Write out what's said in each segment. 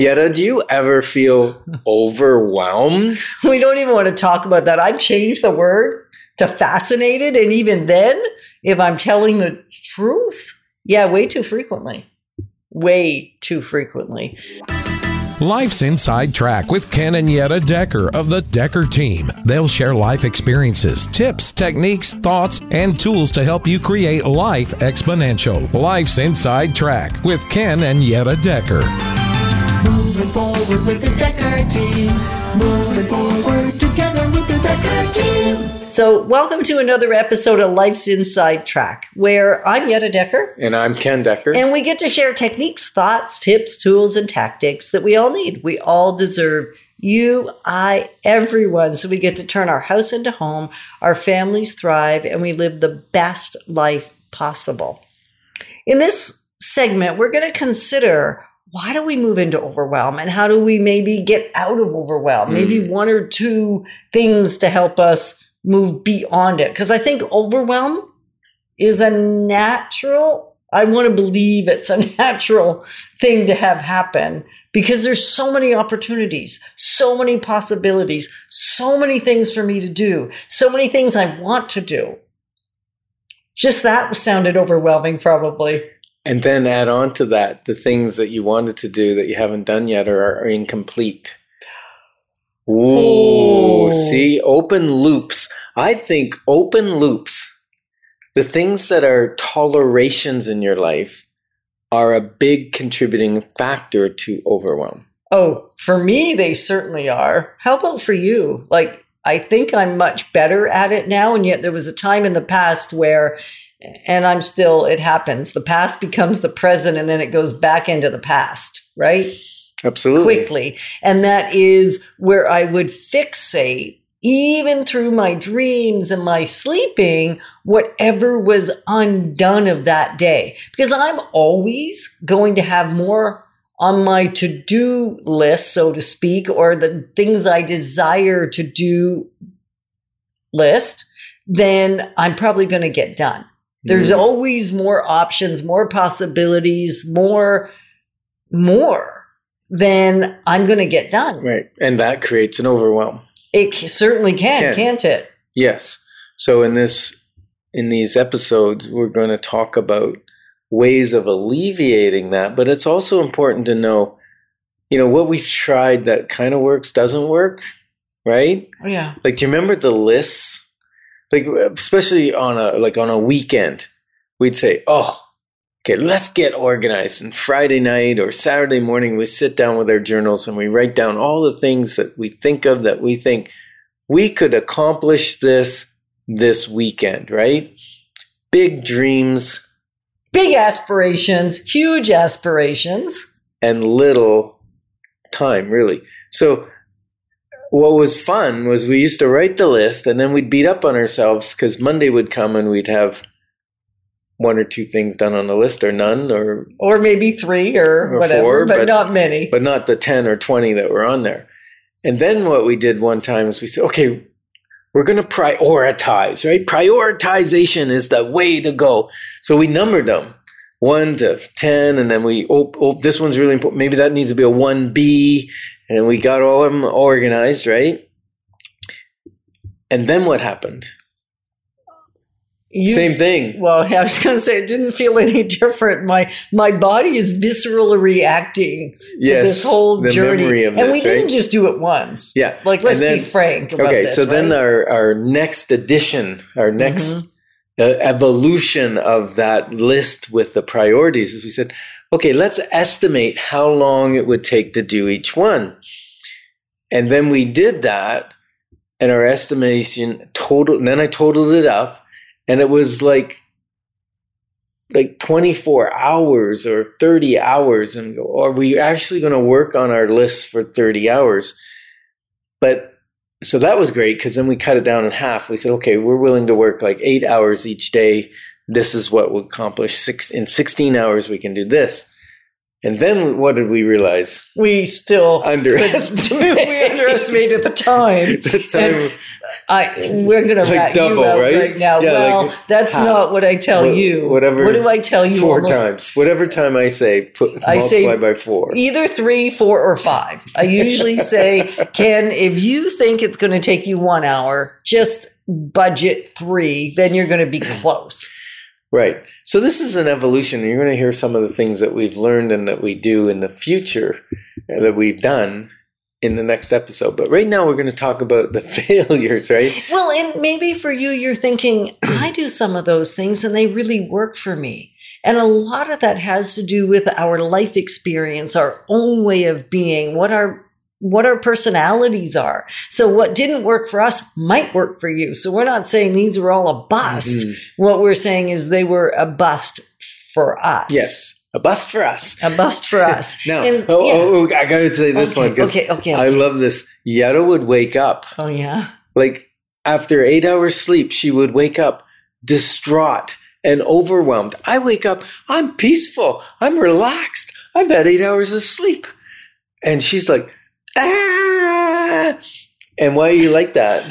Yetta, do you ever feel overwhelmed? We don't even want to talk about that. I've changed the word to fascinated. And even then, if I'm telling the truth, yeah, way too frequently. Way too frequently. Life's Inside Track with Ken and Yetta Decker of the Decker team. They'll share life experiences, tips, techniques, thoughts, and tools to help you create life exponential. Life's Inside Track with Ken and Yetta Decker. Moving forward with the Decker team. Moving forward together with the Decker team. So welcome to another episode of Life's Inside Track, where I'm Yetta Decker. And I'm Ken Decker. And we get to share techniques, thoughts, tips, tools, and tactics that we all need. We all deserve, you, I, everyone. So we get to turn our house into home, our families thrive, and we live the best life possible. In this segment, we're going to consider, why do we move into overwhelm, and how do we maybe get out of overwhelm? Maybe one or two things to help us move beyond it. Because I think overwhelm is a natural, I want to believe it's a natural thing to have happen because there's so many opportunities, so many possibilities, so many things for me to do, so many things I want to do. Just that sounded overwhelming probably. And then add on to that, the things that you wanted to do that you haven't done yet or are incomplete. Ooh, see, open loops. I think open loops, the things that are tolerations in your life, are a big contributing factor to overwhelm. Oh, for me, they certainly are. How about for you? Like, I think I'm much better at it now, and yet there was a time in the past where... And I'm still, it happens. The past becomes the present and then it goes back into the past, right? Absolutely. Quickly. And that is where I would fixate, even through my dreams and my sleeping, whatever was undone of that day. Because I'm always going to have more on my to-do list, so to speak, or the things I desire to do list, then I'm probably going to get done. There's always more options, more possibilities, more than I'm going to get done. Right. And that creates an overwhelm. It certainly can, can't it? Yes. So in these episodes, we're going to talk about ways of alleviating that. But it's also important to know, what we've tried that kind of works doesn't work, right? Yeah. Like, do you remember the lists? Like, especially on a weekend, we'd say, oh, okay, let's get organized. And Friday night or Saturday morning, we sit down with our journals and we write down all the things that we think of that we think we could accomplish this weekend, right? Big dreams. Big aspirations, huge aspirations. And little time, really. So what was fun was we used to write the list and then we'd beat up on ourselves because Monday would come and we'd have one or two things done on the list or none. Or maybe three or whatever, four, but not many. But not the 10 or 20 that were on there. And then what we did one time is we said, okay, we're going to prioritize, right? Prioritization is the way to go. So we numbered them 1 to 10, and then we, this one's really important. Maybe that needs to be a 1B. And we got all of them organized, right? And then what happened? Same thing. Well, I was going to say, it didn't feel any different. My body is viscerally reacting to this whole journey. Memory of and this, we didn't just do it once. Yeah. Like, let's be frank about this. Okay, so then our next edition, our next evolution of that list with the priorities is we said, okay, let's estimate how long it would take to do each one. And then we did that, and our estimation total, and then I totaled it up, and it was like 24 hours or 30 hours. And are we actually going to work on our list for 30 hours? But so that was great because then we cut it down in half. We said, okay, we're willing to work like 8 hours each day. This is what we'll accomplish. In 16 hours, we can do this. And then what did we realize? We still underestimated. We underestimated the time. We're going to like double, you right now. Yeah, well, like, that's how? Not what I tell you. Whatever. What do I tell you? Four almost? Times. Whatever time I say, multiply by four. Either 3, 4, or 5. I usually say, Ken, if you think it's going to take you 1 hour, just budget 3. Then you're going to be close. Right. So this is an evolution. You're going to hear some of the things that we've learned and that we do in the future that we've done in the next episode. But right now we're going to talk about the failures, right? Well, and maybe for you, you're thinking, I do some of those things and they really work for me. And a lot of that has to do with our life experience, our own way of being, what our personalities are. So what didn't work for us might work for you. So we're not saying these were all a bust. Mm-hmm. What we're saying is they were a bust for us. Yes. A bust for us. A bust for us. Now, I got to say this one because I love this. Yetta would wake up. Oh, yeah. Like after 8 hours sleep, she would wake up distraught and overwhelmed. I wake up, I'm peaceful. I'm relaxed. I've had 8 hours of sleep. And she's like, ah! And why are you like that?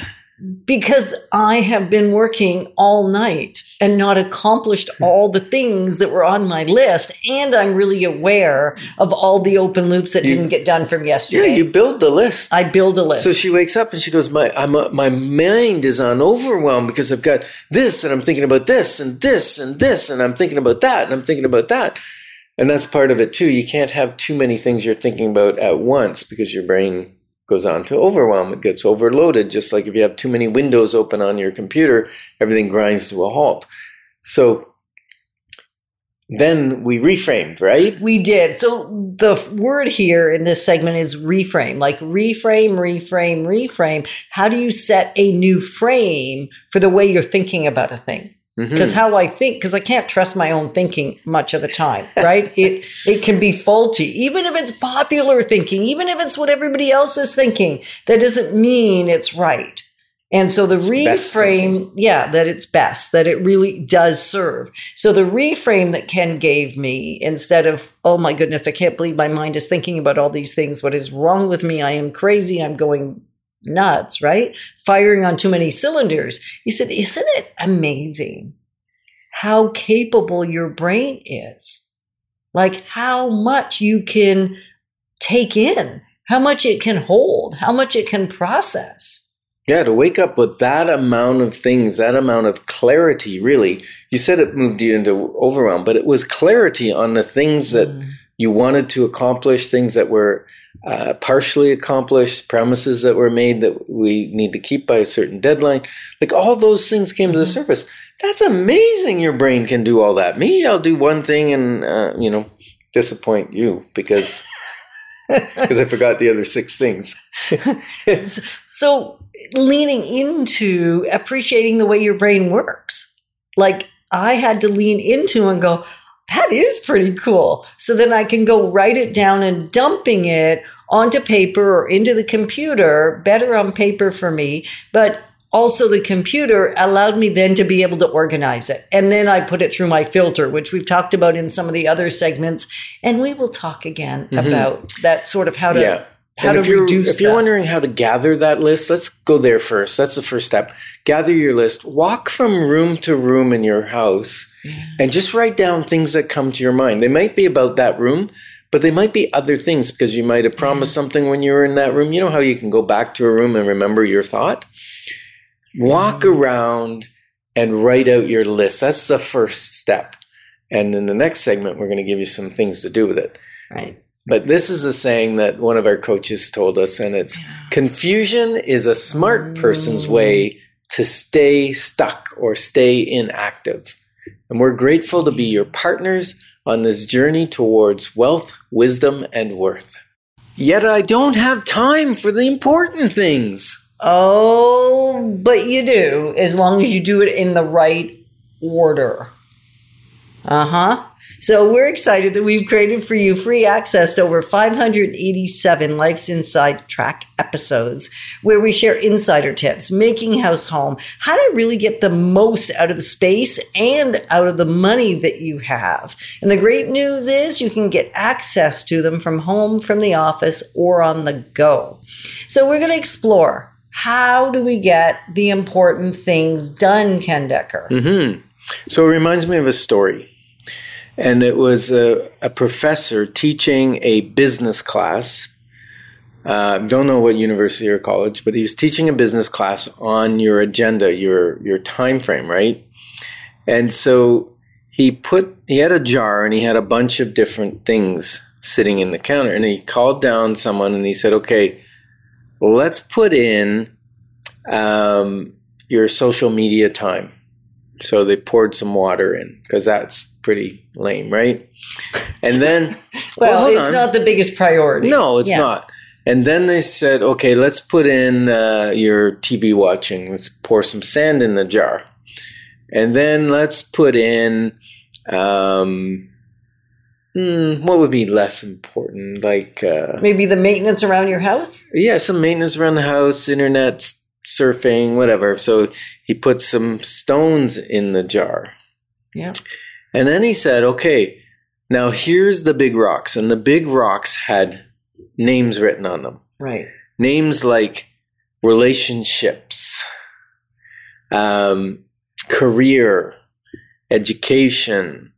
Because I have been working all night and not accomplished all the things that were on my list. And I'm really aware of all the open loops that didn't get done from yesterday. Yeah, you build the list. I build the list. So she wakes up and she goes, my mind is on overwhelm because I've got this and I'm thinking about this and this and this and I'm thinking about that and I'm thinking about that. And that's part of it too. You can't have too many things you're thinking about at once because your brain goes on to overwhelm. It gets overloaded. Just like if you have too many windows open on your computer, everything grinds to a halt. So then we reframed, right? We did. So the word here in this segment is reframe. Like reframe. How do you set a new frame for the way you're thinking about a thing? Because how I think, because I can't trust my own thinking much of the time, right? It can be faulty, even if it's popular thinking, even if it's what everybody else is thinking, that doesn't mean it's right. And so the reframe, that it's best, that it really does serve. So the reframe that Ken gave me, instead of, oh my goodness, I can't believe my mind is thinking about all these things. What is wrong with me? I am crazy. I'm going nuts, right? Firing on too many cylinders. You said, isn't it amazing how capable your brain is? Like how much you can take in, how much it can hold, how much it can process. Yeah, to wake up with that amount of things, that amount of clarity, really. You said it moved you into overwhelm, but it was clarity on the things that you wanted to accomplish, things that were partially accomplished, promises that were made that we need to keep by a certain deadline. Like all those things came to the surface. That's amazing. Your brain can do all that. Me, I'll do one thing and, disappoint you because I forgot the other 6 things. So leaning into appreciating the way your brain works. Like I had to lean into and go, that is pretty cool. So then I can go write it down and dumping it onto paper or into the computer, better on paper for me. But also the computer allowed me then to be able to organize it. And then I put it through my filter, which we've talked about in some of the other segments. And we will talk again about that sort of how to, how and to reduce that. If you're wondering how to gather that list, let's go there first. That's the first step. Gather your list. Walk from room to room in your house. And just write down things that come to your mind. They might be about that room, but they might be other things because you might have promised something when you were in that room. You know how you can go back to a room and remember your thought? Walk around and write out your list. That's the first step. And in the next segment, we're going to give you some things to do with it. Right. But this is a saying that one of our coaches told us, and it's confusion is a smart person's way to stay stuck or stay inactive. And we're grateful to be your partners on this journey towards wealth, wisdom, and worth. Yet I don't have time for the important things. Oh, but you do, as long as you do it in the right order. So we're excited that we've created for you free access to over 587 Life's Inside Track episodes, where we share insider tips, making house home, how to really get the most out of the space and out of the money that you have. And the great news is you can get access to them from home, from the office, or on the go. So we're going to explore, how do we get the important things done, Ken Decker? Mm-hmm. So it reminds me of a story. And it was a professor teaching a business class. Don't know what university or college, but he was teaching a business class on your agenda, your time frame, right? And so he had a jar and he had a bunch of different things sitting in the counter. And he called down someone and he said, okay, let's put in your social media time. So they poured some water in, because that's pretty lame, right? And then, well, it's not the biggest priority. No, it's not. And then they said, okay, let's put in your TV watching. Let's pour some sand in the jar. And then let's put in, what would be less important? Like maybe the maintenance around your house? Yeah, some maintenance around the house, internet, surfing, whatever. So he put some stones in the jar. Yeah. And then he said, okay, now here's the big rocks. And the big rocks had names written on them. Right. Names like relationships, career, education,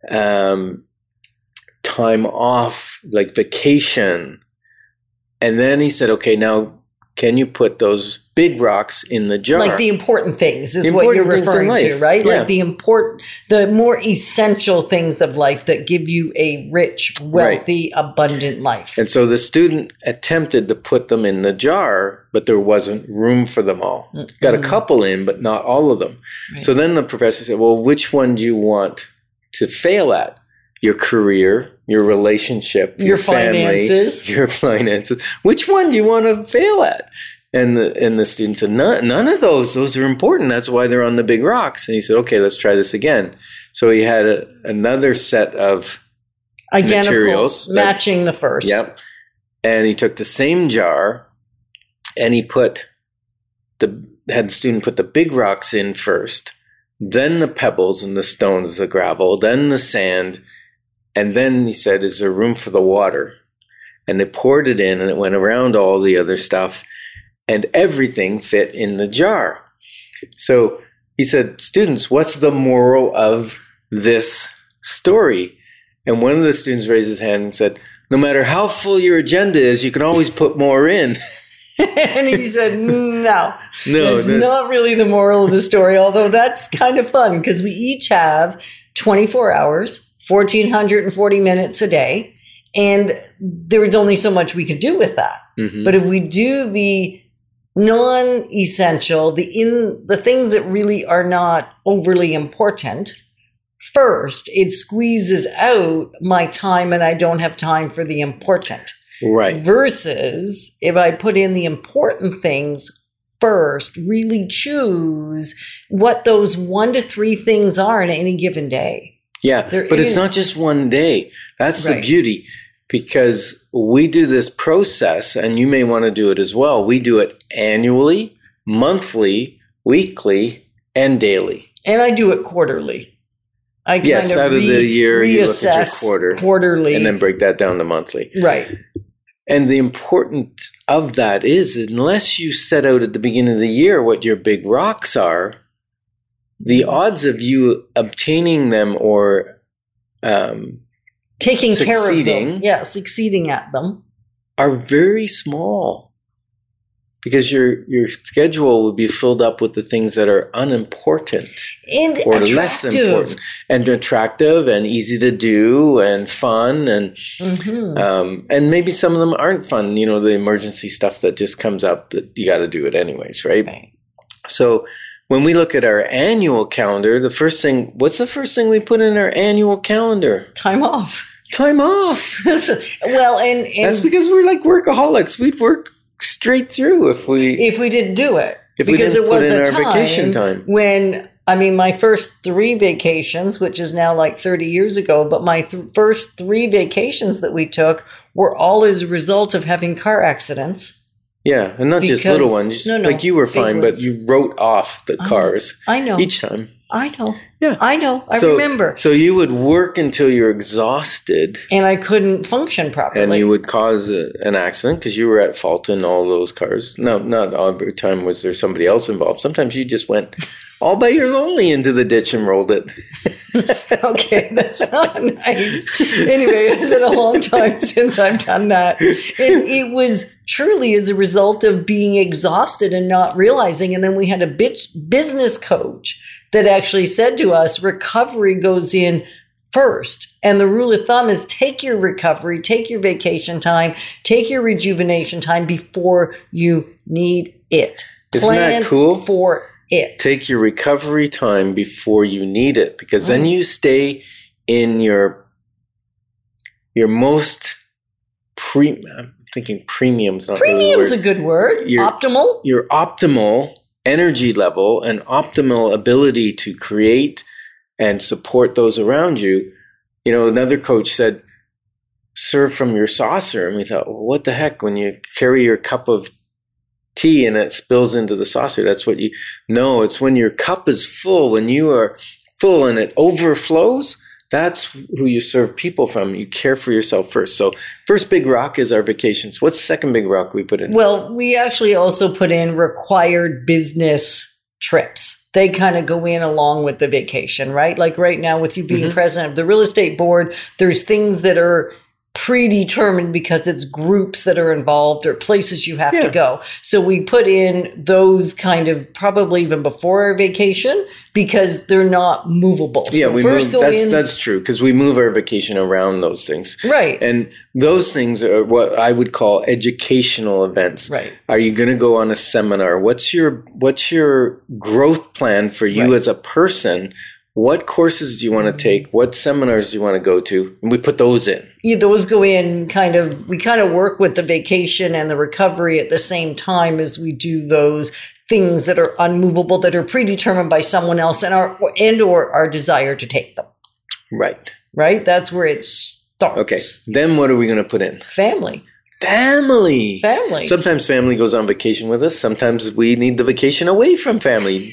time off, like vacation. And then he said, okay, now can you put those big rocks in the jar? Like the important things is what you're referring to, right? Yeah. Like the more essential things of life that give you a rich, wealthy, abundant life. And so the student attempted to put them in the jar, but there wasn't room for them all. Mm-hmm. Got a couple in, but not all of them. Right. So then the professor said, well, which one do you want to fail at? Your career, your relationship, your family, your finances. Which one do you want to fail at? And the student said, none of those. Those are important. That's why they're on the big rocks. And he said, okay, let's try this again. So he had another set of identical materials. Matching the first. Yep. And he took the same jar and he had the student put the big rocks in first, then the pebbles and the stones, the gravel, then the sand. And then he said, is there room for the water? And they poured it in and it went around all the other stuff and everything fit in the jar. So he said, students, what's the moral of this story? And one of the students raised his hand and said, no matter how full your agenda is, you can always put more in. And he said, no, it's not really the moral of the story, although that's kind of fun because we each have 24 hours. 1,440 minutes a day, and there was only so much we could do with that. Mm-hmm. But if we do the non-essential, the things that really are not overly important first, it squeezes out my time and I don't have time for the important. Right. Versus if I put in the important things first, really choose what those 1 to 3 things are in any given day. Yeah, but it's not just one day. That's the beauty, because we do this process, and you may want to do it as well. We do it annually, monthly, weekly, and daily. And I do it quarterly. Out of the year, you look at your quarterly, and then break that down to monthly. Right. And the important of that is, unless you set out at the beginning of the year what your big rocks are, the odds of you obtaining them or taking care of them, succeeding at them, are very small, because your schedule will be filled up with the things that are unimportant less important, and attractive, and easy to do, and fun, and and maybe some of them aren't fun. You know, the emergency stuff that just comes up that you got to do it anyways, right? So. When we look at our annual calendar, what's the first thing we put in our annual calendar? Time off. Time off. Well, and that's because we're like workaholics. We'd work straight through if we didn't do it. Because there was a time when I mean, my first three vacations, which is now like 30 years ago, but my first three vacations that we took were all as a result of having car accidents. Yeah, and not just little ones. No, like you were fine, but you wrote off the cars. I know. Each time. I know. Yeah. I know. I remember. So you would work until you're exhausted. And I couldn't function properly. And you would cause an accident because you were at fault in all those cars. No, not every time was there somebody else involved. Sometimes you just went all by your lonely into the ditch and rolled it. Okay, that's not nice. Anyway, it's been a long time since I've done that. And it was truly as a result of being exhausted and not realizing. And then we had a business coach that actually said to us, recovery goes in first. And the rule of thumb is take your recovery, take your vacation time, take your rejuvenation time before you need it. Isn't that cool? Plan for it. Take your recovery time before you need it, because then you stay in your most I'm thinking premium's not really a good word. Premium's a good word. Optimal. Your optimal energy level and optimal ability to create and support those around you. You know, another coach said, serve from your saucer. And we thought, well, what the heck? When you carry your cup of tea and it spills into the saucer, that's what you know. It's when your cup is full, when you are full and it overflows, that's who you serve people from. You care for yourself first. So first big rock is our vacations. What's the second big rock we put in? Well, we actually also put in required business trips. They kind of go in along with the vacation, right? Like right now with you being president of the real estate board, there's things that are predetermined because it's groups that are involved or places you have to go. So we put in those kind of probably even before our vacation because they're not movable. Yeah, so we first move, that's true, because we move our vacation around those things. Right. And those things are what I would call educational events. Right. Are you going to go on a seminar? What's your growth plan for you as a person? What courses do you want to take? What seminars do you want to go to? And we put those in. Yeah, those go in kind of, we kind of work with the vacation and the recovery at the same time as we do those things that are unmovable, that are predetermined by someone else and or our desire to take them. Right. Right? That's where it starts. Okay. Then what are we going to put in? Family. Sometimes family goes on vacation with us. Sometimes we need the vacation away from family.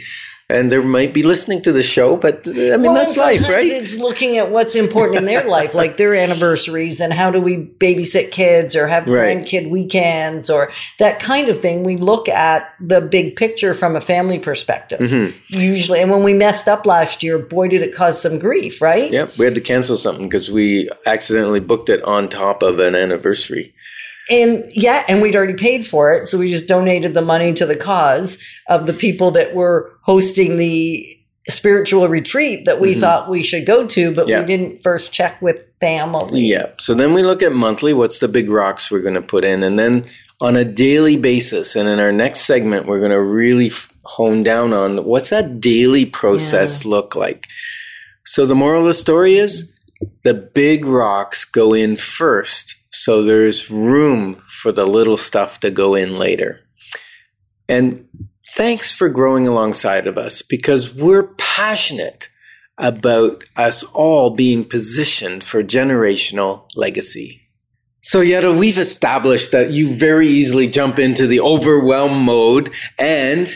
And they might be listening to the show, but I mean, that's life, right? It's looking at what's important in their life, like their anniversaries and how do we babysit kids or have grandkid weekends or that kind of thing. We look at the big picture from a family perspective usually. And when we messed up last year, boy, did it cause some grief, right? Yep. We had to cancel something because we accidentally booked it on top of an anniversary. And yeah, and we'd already paid for it. So we just donated the money to the cause of the people that were hosting the spiritual retreat that we thought we should go to, but we didn't first check with family. Yeah. So then we look at monthly, what's the big rocks we're going to put in? And then on a daily basis, and in our next segment, we're going to really hone down on what's that daily process look like. So the moral of the story is the big rocks go in first. So there's room for the little stuff to go in later. And thanks for growing alongside of us, because we're passionate about us all being positioned for generational legacy. So, Yetta, we've established that you very easily jump into the overwhelm mode and...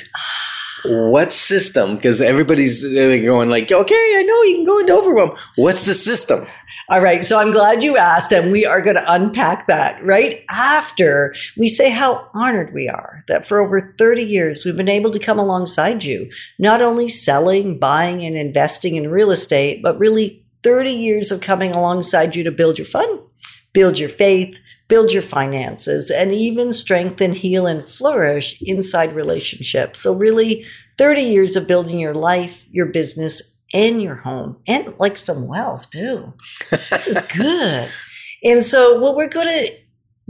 What system? Because everybody's going like, okay, I know you can go into overwhelm. What's the system? All right. So I'm glad you asked, and we are going to unpack that right after we say how honored we are that for over 30 years, we've been able to come alongside you, not only selling, buying, and investing in real estate, but really 30 years of coming alongside you to build your fund, build your faith, build your finances, and even strengthen, heal, and flourish inside relationships. So really 30 years of building your life, your business, and your home, and like some wealth too. This is good. And so what we're going to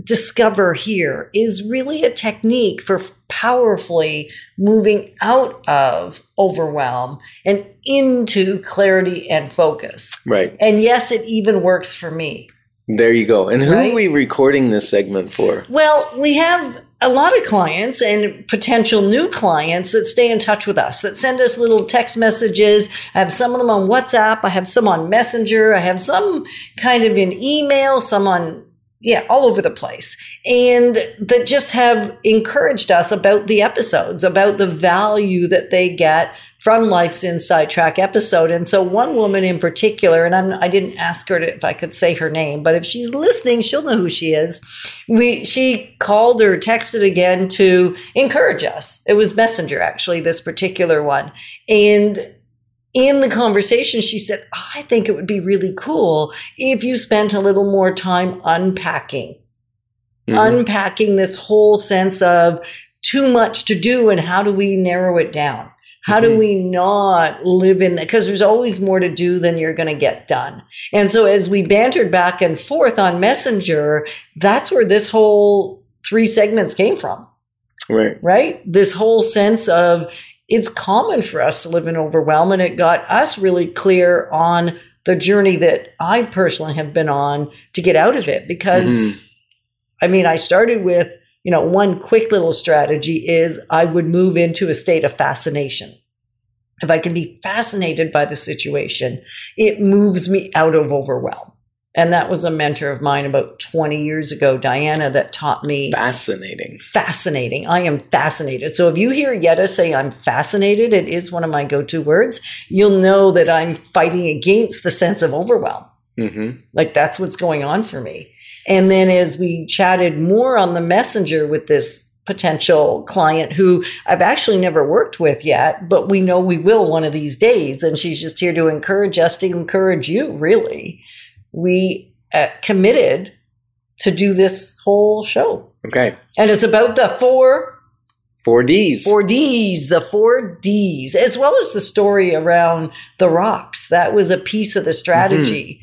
discover here is really a technique for powerfully moving out of overwhelm and into clarity and focus. Right. And yes, it even works for me. There you go. And who right? are we recording this segment for? Well, we have a lot of clients and potential new clients that stay in touch with us, that send us little text messages. I have some of them on WhatsApp. I have some on Messenger. I have some kind of in email, some on, all over the place. And that just have encouraged us about the episodes, about the value that they get from Life's Inside Track episode. And so one woman in particular, and I didn't ask her if I could say her name, but if she's listening, she'll know who she is. She called or texted again to encourage us. It was Messenger, actually, this particular one. And in the conversation, she said, I think it would be really cool if you spent a little more time unpacking this whole sense of too much to do and how do we narrow it down? How do we not live in that? Because there's always more to do than you're going to get done. And so as we bantered back and forth on Messenger, that's where this whole 3 segments came from. Right? This whole sense of it's common for us to live in overwhelm. And it got us really clear on the journey that I personally have been on to get out of it. Because, I started with, one quick little strategy is I would move into a state of fascination. If I can be fascinated by the situation, it moves me out of overwhelm. And that was a mentor of mine about 20 years ago, Diana, that taught me. Fascinating. I am fascinated. So if you hear Yetta say I'm fascinated, it is one of my go-to words. You'll know that I'm fighting against the sense of overwhelm. Like that's what's going on for me. And then as we chatted more on the Messenger with this potential client who I've actually never worked with yet, but we know we will one of these days. And she's just here to encourage us, to encourage you, really. We committed to do this whole show. Okay. And it's about the 4 Ds. 4 Ds, the 4 Ds, as well as the story around the rocks. That was a piece of the strategy.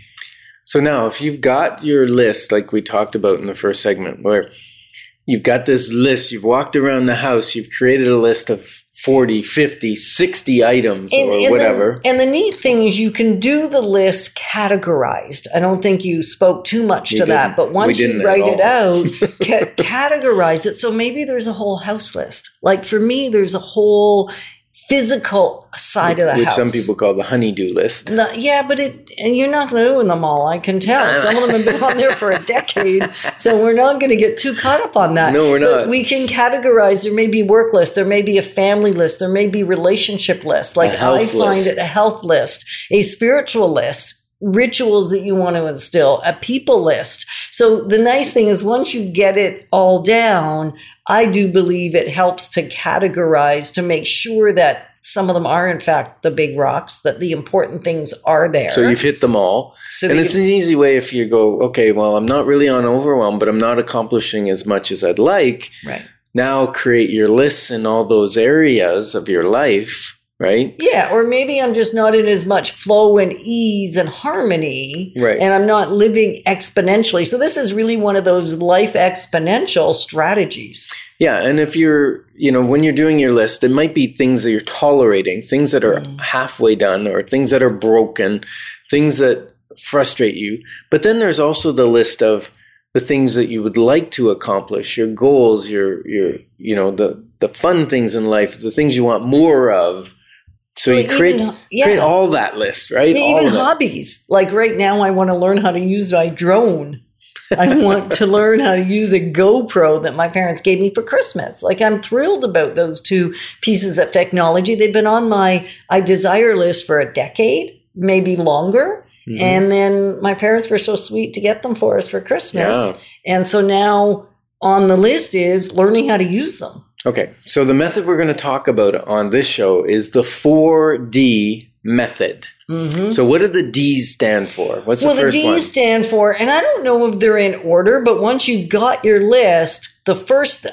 So now, if you've got your list, like we talked about in the first segment, where you've got this list, you've walked around the house, you've created a list of 40, 50, 60 items or whatever. And the neat thing is you can do the list categorized. I don't think you spoke too much to that, but once you write it out, categorize it. So maybe there's a whole house list. Like for me, there's a whole physical side of the house. Which some people call the honey-do list. But you're not going to own them all, I can tell. Some of them have been on there for a decade, so we're not going to get too caught up on that. No, we're not. But we can categorize. There may be work list. There may be a family list. There may be relationship list. Like I find it a health list, a spiritual list, rituals that you want to instill, a people list. So the nice thing is once you get it all down, I do believe it helps to categorize to make sure that some of them are, in fact, the big rocks, that the important things are there. So you've hit them all. And it's an easy way if you go, okay, well, I'm not really on overwhelm, but I'm not accomplishing as much as I'd like. Right. Now create your lists in all those areas of your life. Right? Yeah. Or maybe I'm just not in as much flow and ease and harmony. Right. And I'm not living exponentially. So this is really one of those life exponential strategies. Yeah. And if you're, when you're doing your list, it might be things that you're tolerating, things that are halfway done or things that are broken, things that frustrate you. But then there's also the list of the things that you would like to accomplish, your goals, your the fun things in life, the things you want more of. So you create all that list, right? Even hobbies. Like right now, I want to learn how to use my drone. I want to learn how to use a GoPro that my parents gave me for Christmas. Like I'm thrilled about those 2 pieces of technology. They've been on my I desire list for a decade, maybe longer. And then my parents were so sweet to get them for us for Christmas. Yeah. And so now on the list is learning how to use them. Okay, so the method we're going to talk about on this show is the 4D method. So what do the D's stand for? What's the first one? Well, the D's stand for, and I don't know if they're in order, but once you've got your list,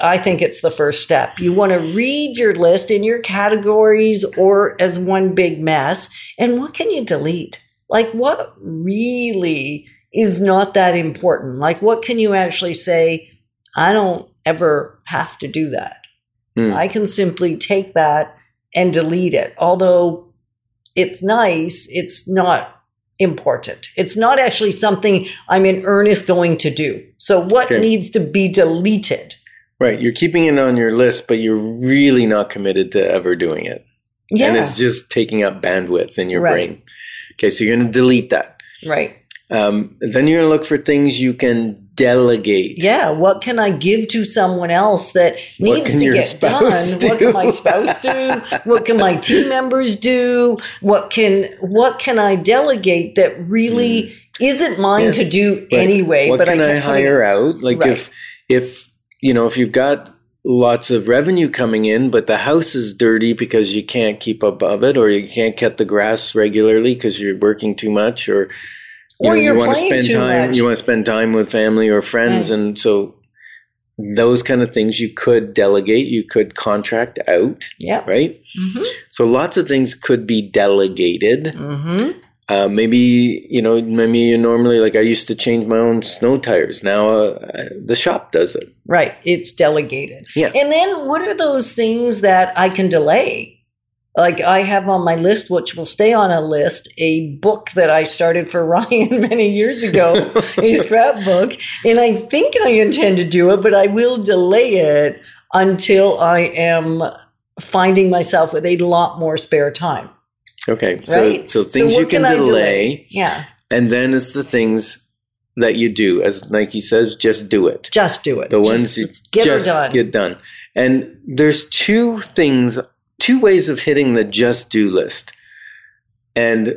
I think it's the first step. You want to read your list in your categories or as one big mess. And what can you delete? Like what really is not that important? Like what can you actually say, I don't ever have to do that. I can simply take that and delete it. Although it's nice, it's not important. It's not actually something I'm in earnest going to do. So what needs to be deleted? Right. You're keeping it on your list, but you're really not committed to ever doing it. Yeah. And it's just taking up bandwidth in your brain. Okay. So you're going to delete that. Right. Then you're going to look for things you can delegate. Yeah. What can I give to someone else that needs to get done? What can my spouse do? What can my team members do? What can I delegate that really isn't mine to do anyway? What can I hire out? Like if you've got lots of revenue coming in, but the house is dirty because you can't keep above it, or you can't cut the grass regularly because you're working too much, or you want to spend time with family or friends, and so those kind of things you could delegate, you could contract out, right? Mm-hmm. So lots of things could be delegated. Mm-hmm. Maybe you normally, like I used to change my own snow tires. Now the shop does it. Right. It's delegated. Yeah. And then what are those things that I can delay? Like I have on my list, which will stay on a list, a book that I started for Ryan many years ago, a scrapbook. And I think I intend to do it, but I will delay it until I am finding myself with a lot more spare time. Okay, so things you can delay, and then it's the things that you do. As Nike says, just do it. Just do it. The ones you just get done. And there's two ways of hitting the just do list. And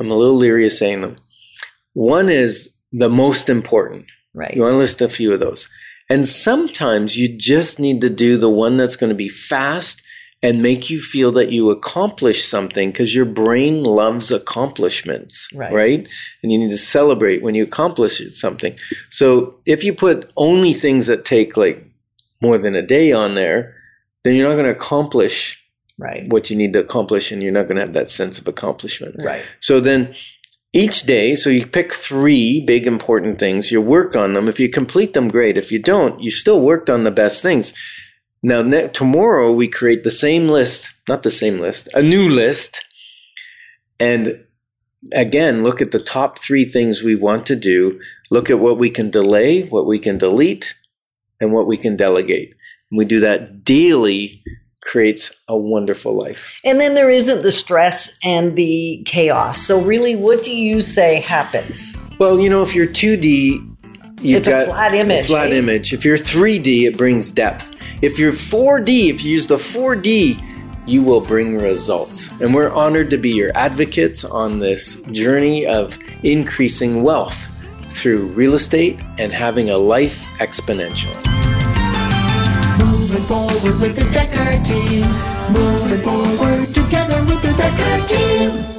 I'm a little leery of saying them. One is the most important. Right. You want to list a few of those. And sometimes you just need to do the one that's going to be fast and make you feel that you accomplish something, because your brain loves accomplishments, right? And you need to celebrate when you accomplish something. So if you put only things that take like more than a day on there, then you're not going to accomplish what you need to accomplish, and you're not going to have that sense of accomplishment. Right. So then each day, so you pick 3 big important things, you work on them. If you complete them, great. If you don't, you still worked on the best things. Now, tomorrow we create a new list. And again, look at the top 3 things we want to do. Look at what we can delay, what we can delete, and what we can delegate. And we do that daily, creates a wonderful life. And then there isn't the stress and the chaos. So really, what do you say happens? Well, if you're 2D, it's a flat image. If you're 3D, it brings depth. If you're 4D, if you use the 4D, you will bring results. And we're honored to be your advocates on this journey of increasing wealth through real estate and having a life exponential. Moving forward with the Decker team. Moving forward together with the Decker team.